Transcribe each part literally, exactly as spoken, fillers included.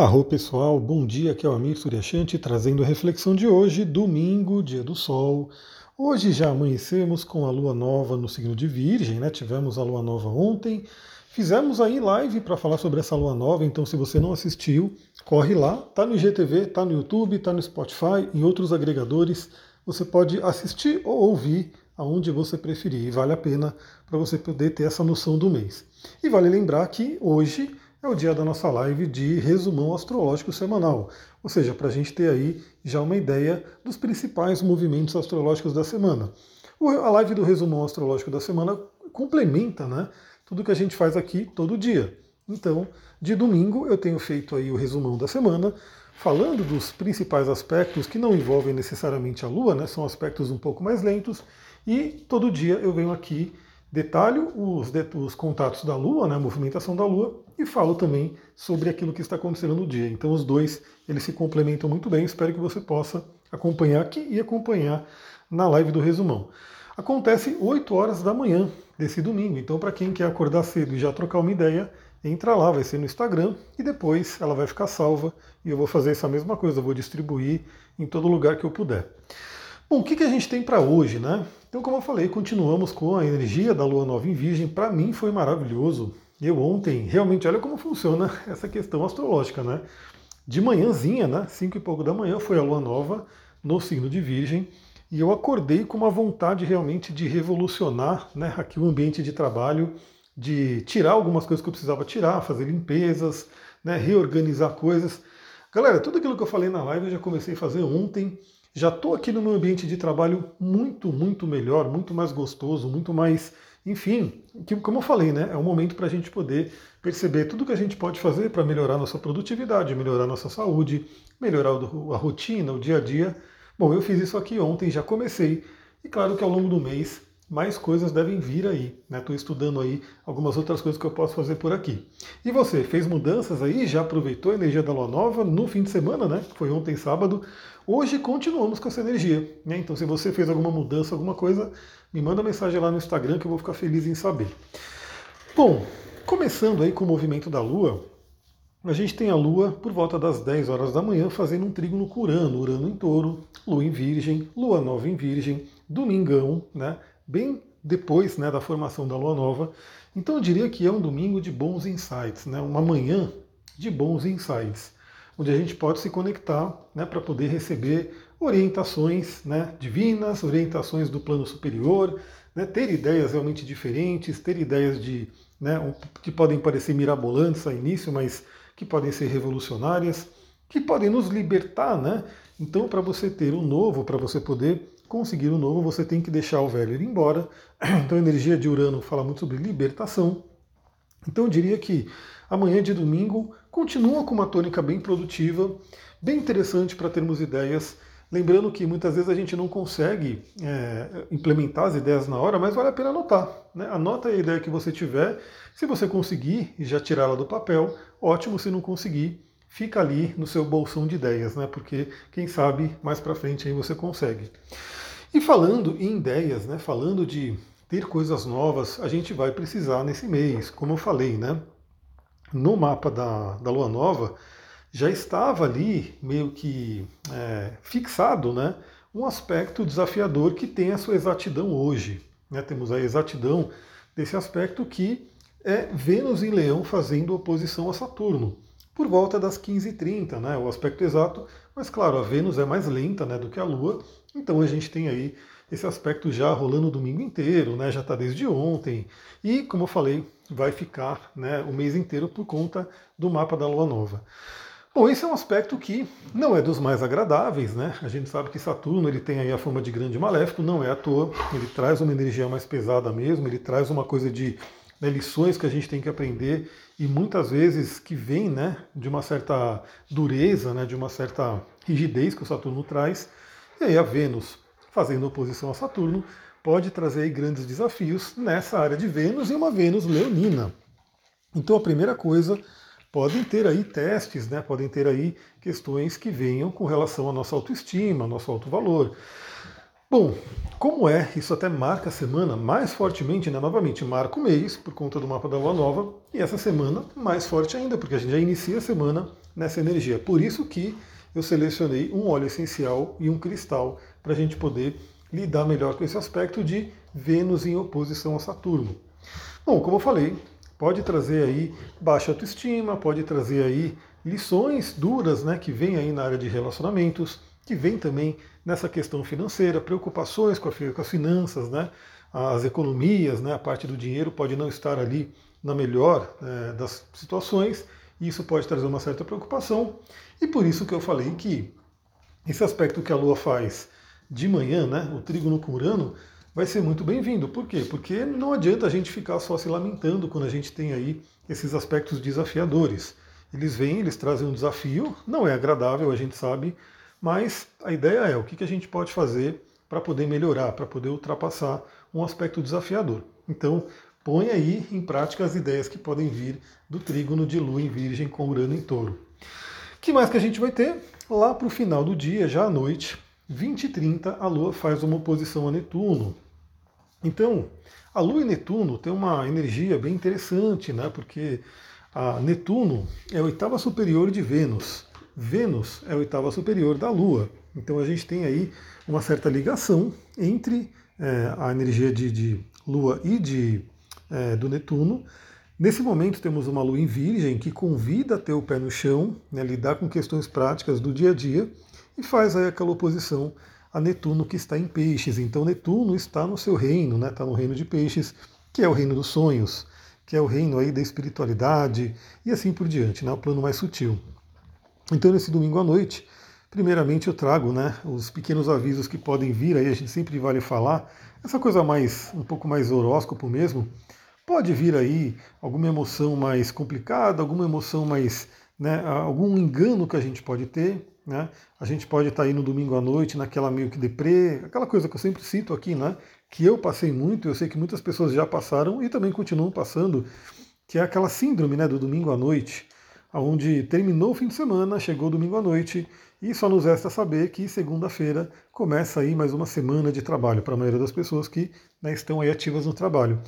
Arro pessoal, bom dia, aqui é o Amir Surya Chante, trazendo a reflexão de hoje, domingo, dia do sol. Hoje já amanhecemos com a lua nova no signo de Virgem, né? Tivemos a lua nova ontem, fizemos aí live para falar sobre essa lua nova, então se você não assistiu, corre lá, tá no I G T V, tá no YouTube, tá no Spotify, em outros agregadores, você pode assistir ou ouvir aonde você preferir, e vale a pena para você poder ter essa noção do mês. E vale lembrar que hoje é o dia da nossa live de resumão astrológico semanal, ou seja, para a gente ter aí já uma ideia dos principais movimentos astrológicos da semana. A live do resumão astrológico da semana complementa, né, tudo que a gente faz aqui todo dia. Então, de domingo eu tenho feito aí o resumão da semana, falando dos principais aspectos que não envolvem necessariamente a Lua, né, são aspectos um pouco mais lentos, e todo dia eu venho aqui, detalho os, os contatos da Lua, né, a movimentação da Lua, e falo também sobre aquilo que está acontecendo no dia. Então os dois eles se complementam muito bem, espero que você possa acompanhar aqui e acompanhar na live do resumão. Acontece oito horas da manhã desse domingo, então para quem quer acordar cedo e já trocar uma ideia, entra lá, vai ser no Instagram, e depois ela vai ficar salva, e eu vou fazer essa mesma coisa, eu vou distribuir em todo lugar que eu puder. Bom, o que, que a gente tem para hoje, né? Então, como eu falei, continuamos com a energia da Lua Nova em Virgem. Para mim foi maravilhoso. Eu ontem, realmente, olha como funciona essa questão astrológica, né? De manhãzinha, né? Cinco e pouco da manhã foi a Lua Nova no signo de Virgem. E eu acordei com uma vontade realmente de revolucionar, né, aqui o ambiente de trabalho, de tirar algumas coisas que eu precisava tirar, fazer limpezas, né, reorganizar coisas. Galera, tudo aquilo que eu falei na live eu já comecei a fazer ontem. Já estou aqui no meu ambiente de trabalho muito, muito melhor, muito mais gostoso, muito mais... Enfim, como eu falei, né, é um momento para a gente poder perceber tudo que a gente pode fazer para melhorar nossa produtividade, melhorar nossa saúde, melhorar a rotina, o dia a dia. Bom, eu fiz isso aqui ontem, já comecei. E claro que ao longo do mês mais coisas devem vir aí, né? Estou estudando aí algumas outras coisas que eu posso fazer por aqui. E você, fez mudanças aí? Já aproveitou a energia da Lua Nova no fim de semana, né? Foi ontem, sábado. Hoje continuamos com essa energia, né? Então se você fez alguma mudança, alguma coisa, me manda mensagem lá no Instagram que eu vou ficar feliz em saber. Bom, começando aí com o movimento da Lua, a gente tem a Lua por volta das dez horas da manhã fazendo um trígono com Urano, Urano em Touro, Lua em Virgem, Lua Nova em Virgem, domingão, né? Bem depois, né, da formação da Lua Nova. Então eu diria que é um domingo de bons insights, né, uma manhã de bons insights, onde a gente pode se conectar, né, para poder receber orientações, né, divinas, orientações do plano superior, né, ter ideias realmente diferentes, ter ideias de, né, que podem parecer mirabolantes a início, mas que podem ser revolucionárias, que podem nos libertar, né? Então para você ter o novo, para você poder conseguir o novo, você tem que deixar o velho ir embora. Então a energia de Urano fala muito sobre libertação. Então eu diria que amanhã de domingo continua com uma tônica bem produtiva, bem interessante para termos ideias. Lembrando que muitas vezes a gente não consegue é, implementar as ideias na hora, mas vale a pena anotar, né? Anota a ideia que você tiver. Se você conseguir e já tirá-la do papel, ótimo. Se não conseguir, fica ali no seu bolsão de ideias, né? Porque quem sabe mais para frente aí você consegue. E falando em ideias, né? Falando de ter coisas novas, a gente vai precisar nesse mês, como eu falei, né? No mapa da, da Lua Nova já estava ali meio que é, fixado, né? Um aspecto desafiador que tem a sua exatidão hoje, né? Temos a exatidão desse aspecto que é Vênus em Leão fazendo oposição a Saturno. Por volta das quinze e trinta, né, o aspecto exato, mas claro, a Vênus é mais lenta, né, do que a Lua, então a gente tem aí esse aspecto já rolando o domingo inteiro, né, já está desde ontem, e como eu falei, vai ficar, né, o mês inteiro por conta do mapa da Lua Nova. Bom, esse é um aspecto que não é dos mais agradáveis, né, a gente sabe que Saturno ele tem aí a forma de grande maléfico, não é à toa, ele traz uma energia mais pesada mesmo, ele traz uma coisa de, né, lições que a gente tem que aprender e muitas vezes que vem, né, de uma certa dureza, né, de uma certa rigidez que o Saturno traz. E aí a Vênus, fazendo oposição a Saturno, pode trazer aí grandes desafios nessa área de Vênus e uma Vênus leonina. Então a primeira coisa, podem ter aí testes, né, podem ter aí questões que venham com relação à nossa autoestima, ao nosso autovalor. Bom, como é, isso até marca a semana mais fortemente, né? Novamente, marca o mês por conta do mapa da Lua Nova, e essa semana mais forte ainda, porque a gente já inicia a semana nessa energia. Por isso que eu selecionei um óleo essencial e um cristal para a gente poder lidar melhor com esse aspecto de Vênus em oposição a Saturno. Bom, como eu falei, pode trazer aí baixa autoestima, pode trazer aí lições duras, né, que vem aí na área de relacionamentos, que vem também nessa questão financeira, preocupações com, a, com as finanças, né, as economias, né, a parte do dinheiro pode não estar ali na melhor é, das situações, e isso pode trazer uma certa preocupação. E por isso que eu falei que esse aspecto que a Lua faz de manhã, né, o trígono com Urano, vai ser muito bem-vindo. Por quê? Porque não adianta a gente ficar só se lamentando quando a gente tem aí esses aspectos desafiadores. Eles vêm, eles trazem um desafio, não é agradável, a gente sabe, mas a ideia é o que a gente pode fazer para poder melhorar, para poder ultrapassar um aspecto desafiador. Então, põe aí em prática as ideias que podem vir do trígono de Lua em Virgem com Urano em Touro. O que mais que a gente vai ter? Lá para o final do dia, já à noite, vinte e trinta, a Lua faz uma oposição a Netuno. Então, a Lua e Netuno tem uma energia bem interessante, né? Porque a Netuno é a oitava superior de Vênus. Vênus é a oitava superior da Lua. Então a gente tem aí uma certa ligação entre é, a energia de, de Lua e de, é, do Netuno. Nesse momento temos uma Lua em Virgem que convida a ter o pé no chão, né, lidar com questões práticas do dia a dia, e faz aí aquela oposição a Netuno que está em Peixes. Então Netuno está no seu reino, né? Está no reino de Peixes, que é o reino dos sonhos, que é o reino aí da espiritualidade e assim por diante, né? O plano mais sutil. Então nesse domingo à noite, primeiramente eu trago, né, os pequenos avisos que podem vir, aí a gente sempre vale falar, essa coisa mais um pouco mais horóscopo mesmo, pode vir aí alguma emoção mais complicada, alguma emoção mais, né, algum engano que a gente pode ter, né? A gente pode estar aí no domingo à noite, naquela meio que deprê, aquela coisa que eu sempre cito aqui, né? Que eu passei muito, eu sei que muitas pessoas já passaram e também continuam passando, que é aquela síndrome, né, do domingo à noite, onde terminou o fim de semana, chegou domingo à noite, e só nos resta saber que segunda-feira começa aí mais uma semana de trabalho para a maioria das pessoas que, né, estão aí ativas no trabalho.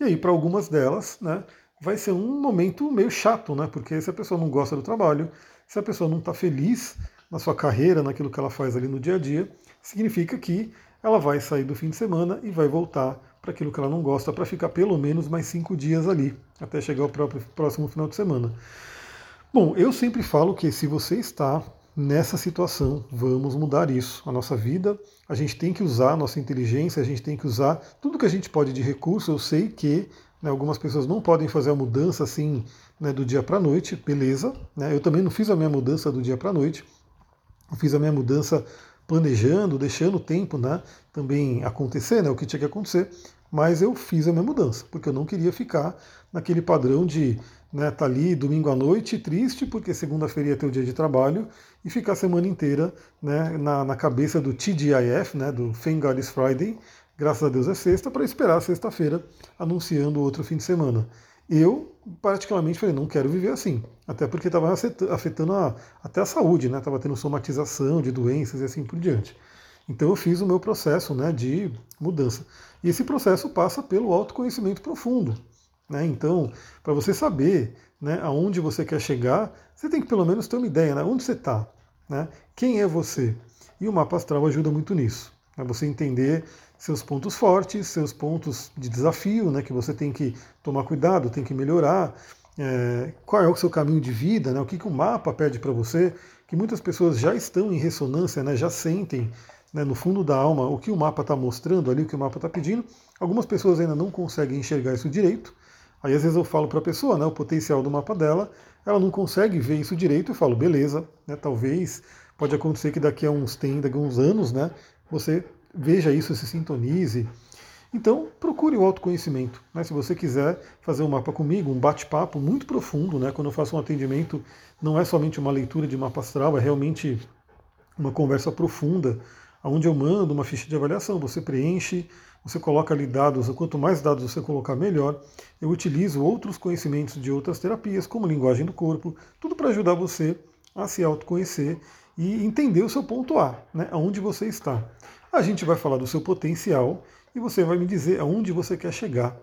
E aí, para algumas delas, né, vai ser um momento meio chato, né? Porque se a pessoa não gosta do trabalho, se a pessoa não está feliz na sua carreira, naquilo que ela faz ali no dia a dia, significa que ela vai sair do fim de semana e vai voltar para aquilo que ela não gosta, para ficar pelo menos mais cinco dias ali, até chegar ao próprio, próximo final de semana. Bom, eu sempre falo que se você está nessa situação, vamos mudar isso. A nossa vida, a gente tem que usar a nossa inteligência, a gente tem que usar tudo que a gente pode de recurso. Eu sei que, né, algumas pessoas não podem fazer a mudança assim, né, do dia para a noite, beleza. Né? Eu também não fiz a minha mudança do dia para a noite. Eu fiz a minha mudança planejando, deixando o tempo, né, também acontecer, né, o que tinha que acontecer, mas eu fiz a minha mudança, porque eu não queria ficar naquele padrão de, né, tá ali domingo à noite triste, porque segunda-feira ia ter o dia de trabalho, e ficar a semana inteira, né, na, na cabeça do T G I F, né, do Thank God It's Friday, graças a Deus é sexta, para esperar sexta-feira anunciando outro fim de semana. Eu, particularmente, falei, não quero viver assim. Até porque estava afetando a, até a saúde, né? Estava tendo somatização de doenças e assim por diante. Então eu fiz o meu processo, né, de mudança. E esse processo passa pelo autoconhecimento profundo. Né? Então, para você saber, né, aonde você quer chegar, você tem que pelo menos ter uma ideia, né? Onde você está, né? Quem é você. E o mapa astral ajuda muito nisso. Né? Você entender seus pontos fortes, seus pontos de desafio, né, que você tem que tomar cuidado, tem que melhorar, é, qual é o seu caminho de vida, né, o que, que o mapa pede para você, que muitas pessoas já estão em ressonância, né, já sentem, né, no fundo da alma o que o mapa está mostrando ali, o que o mapa está pedindo. Algumas pessoas ainda não conseguem enxergar isso direito, aí às vezes eu falo para a pessoa, né, o potencial do mapa dela, ela não consegue ver isso direito, eu falo, beleza, né, talvez, pode acontecer que daqui a uns, tem, daqui a uns anos, né, você veja isso, se sintonize. Então, procure o autoconhecimento. Né? Se você quiser fazer um mapa comigo, um bate-papo muito profundo, né? Quando eu faço um atendimento, não é somente uma leitura de mapa astral, é realmente uma conversa profunda, onde eu mando uma ficha de avaliação, você preenche, você coloca ali dados, quanto mais dados você colocar, melhor. Eu utilizo outros conhecimentos de outras terapias, como linguagem do corpo, tudo para ajudar você a se autoconhecer e entender o seu ponto A, né, aonde você está. A gente vai falar do seu potencial e você vai me dizer aonde você quer chegar,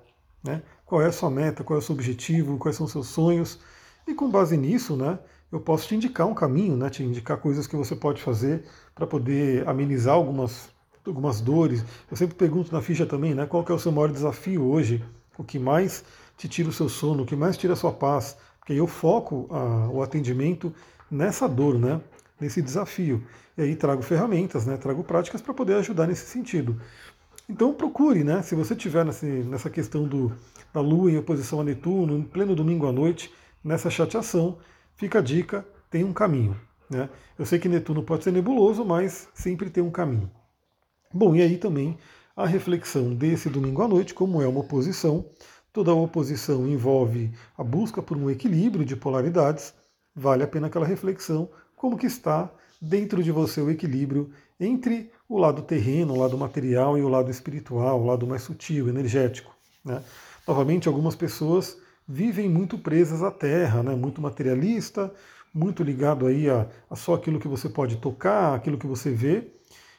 né, qual é a sua meta, qual é o seu objetivo, quais são os seus sonhos, e com base nisso, né, eu posso te indicar um caminho, né, te indicar coisas que você pode fazer para poder amenizar algumas, algumas dores. Eu sempre pergunto na ficha também, né, qual que é o seu maior desafio hoje, o que mais te tira o seu sono, o que mais tira a sua paz, porque eu foco a, o atendimento nessa dor, né, nesse desafio. E aí trago ferramentas, né, trago práticas para poder ajudar nesse sentido. Então procure, né, se você estiver nessa questão do, da Lua em oposição a Netuno, em pleno domingo à noite, nessa chateação, fica a dica, tem um caminho. Né? Eu sei que Netuno pode ser nebuloso, mas sempre tem um caminho. Bom, e aí também a reflexão desse domingo à noite, como é uma oposição. Toda oposição envolve a busca por um equilíbrio de polaridades. Vale a pena aquela reflexão, como que está dentro de você o equilíbrio entre o lado terreno, o lado material e o lado espiritual, o lado mais sutil, energético. Né? Novamente, algumas pessoas vivem muito presas à terra, né? Muito materialista, muito ligado aí a, a só aquilo que você pode tocar, aquilo que você vê,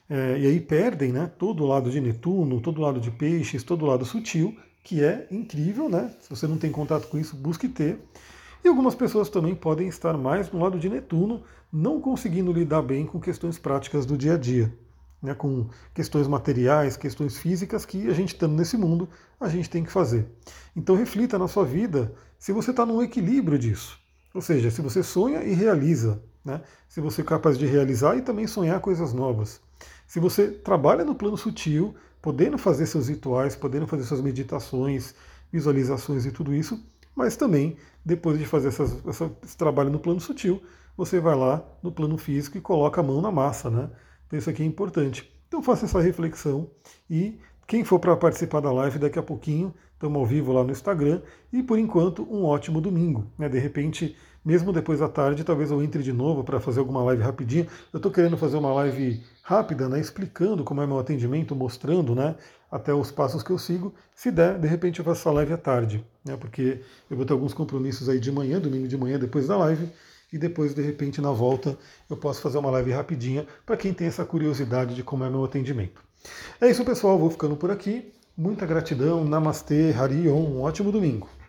é, e aí perdem, né, todo o lado de Netuno, todo o lado de Peixes, todo o lado sutil, que é incrível, né? Se você não tem contato com isso, busque ter. E algumas pessoas também podem estar mais no lado de Netuno, não conseguindo lidar bem com questões práticas do dia a dia, né? Com questões materiais, questões físicas que a gente estando nesse mundo, a gente tem que fazer. Então reflita na sua vida se você está num equilíbrio disso. Ou seja, se você sonha e realiza, né? Se você é capaz de realizar e também sonhar coisas novas. Se você trabalha no plano sutil, podendo fazer seus rituais, podendo fazer suas meditações, visualizações e tudo isso, mas também, depois de fazer essas, essa, esse trabalho no plano sutil, você vai lá no plano físico e coloca a mão na massa, né? Então isso aqui é importante. Então faça essa reflexão e quem for para participar da live daqui a pouquinho, estamos ao vivo lá no Instagram e, por enquanto, um ótimo domingo. Né? De repente, mesmo depois da tarde, talvez eu entre de novo para fazer alguma live rapidinho. Eu estou querendo fazer uma live rápida, né? Explicando como é meu atendimento, mostrando, né, até os passos que eu sigo. Se der, de repente eu faço essa live à tarde, né? Porque eu vou ter alguns compromissos aí de manhã, domingo de manhã, depois da live, e depois, de repente, na volta, eu posso fazer uma live rapidinha para quem tem essa curiosidade de como é meu atendimento. É isso, pessoal. Vou ficando por aqui. Muita gratidão. Namastê, Hari Om. Um ótimo domingo.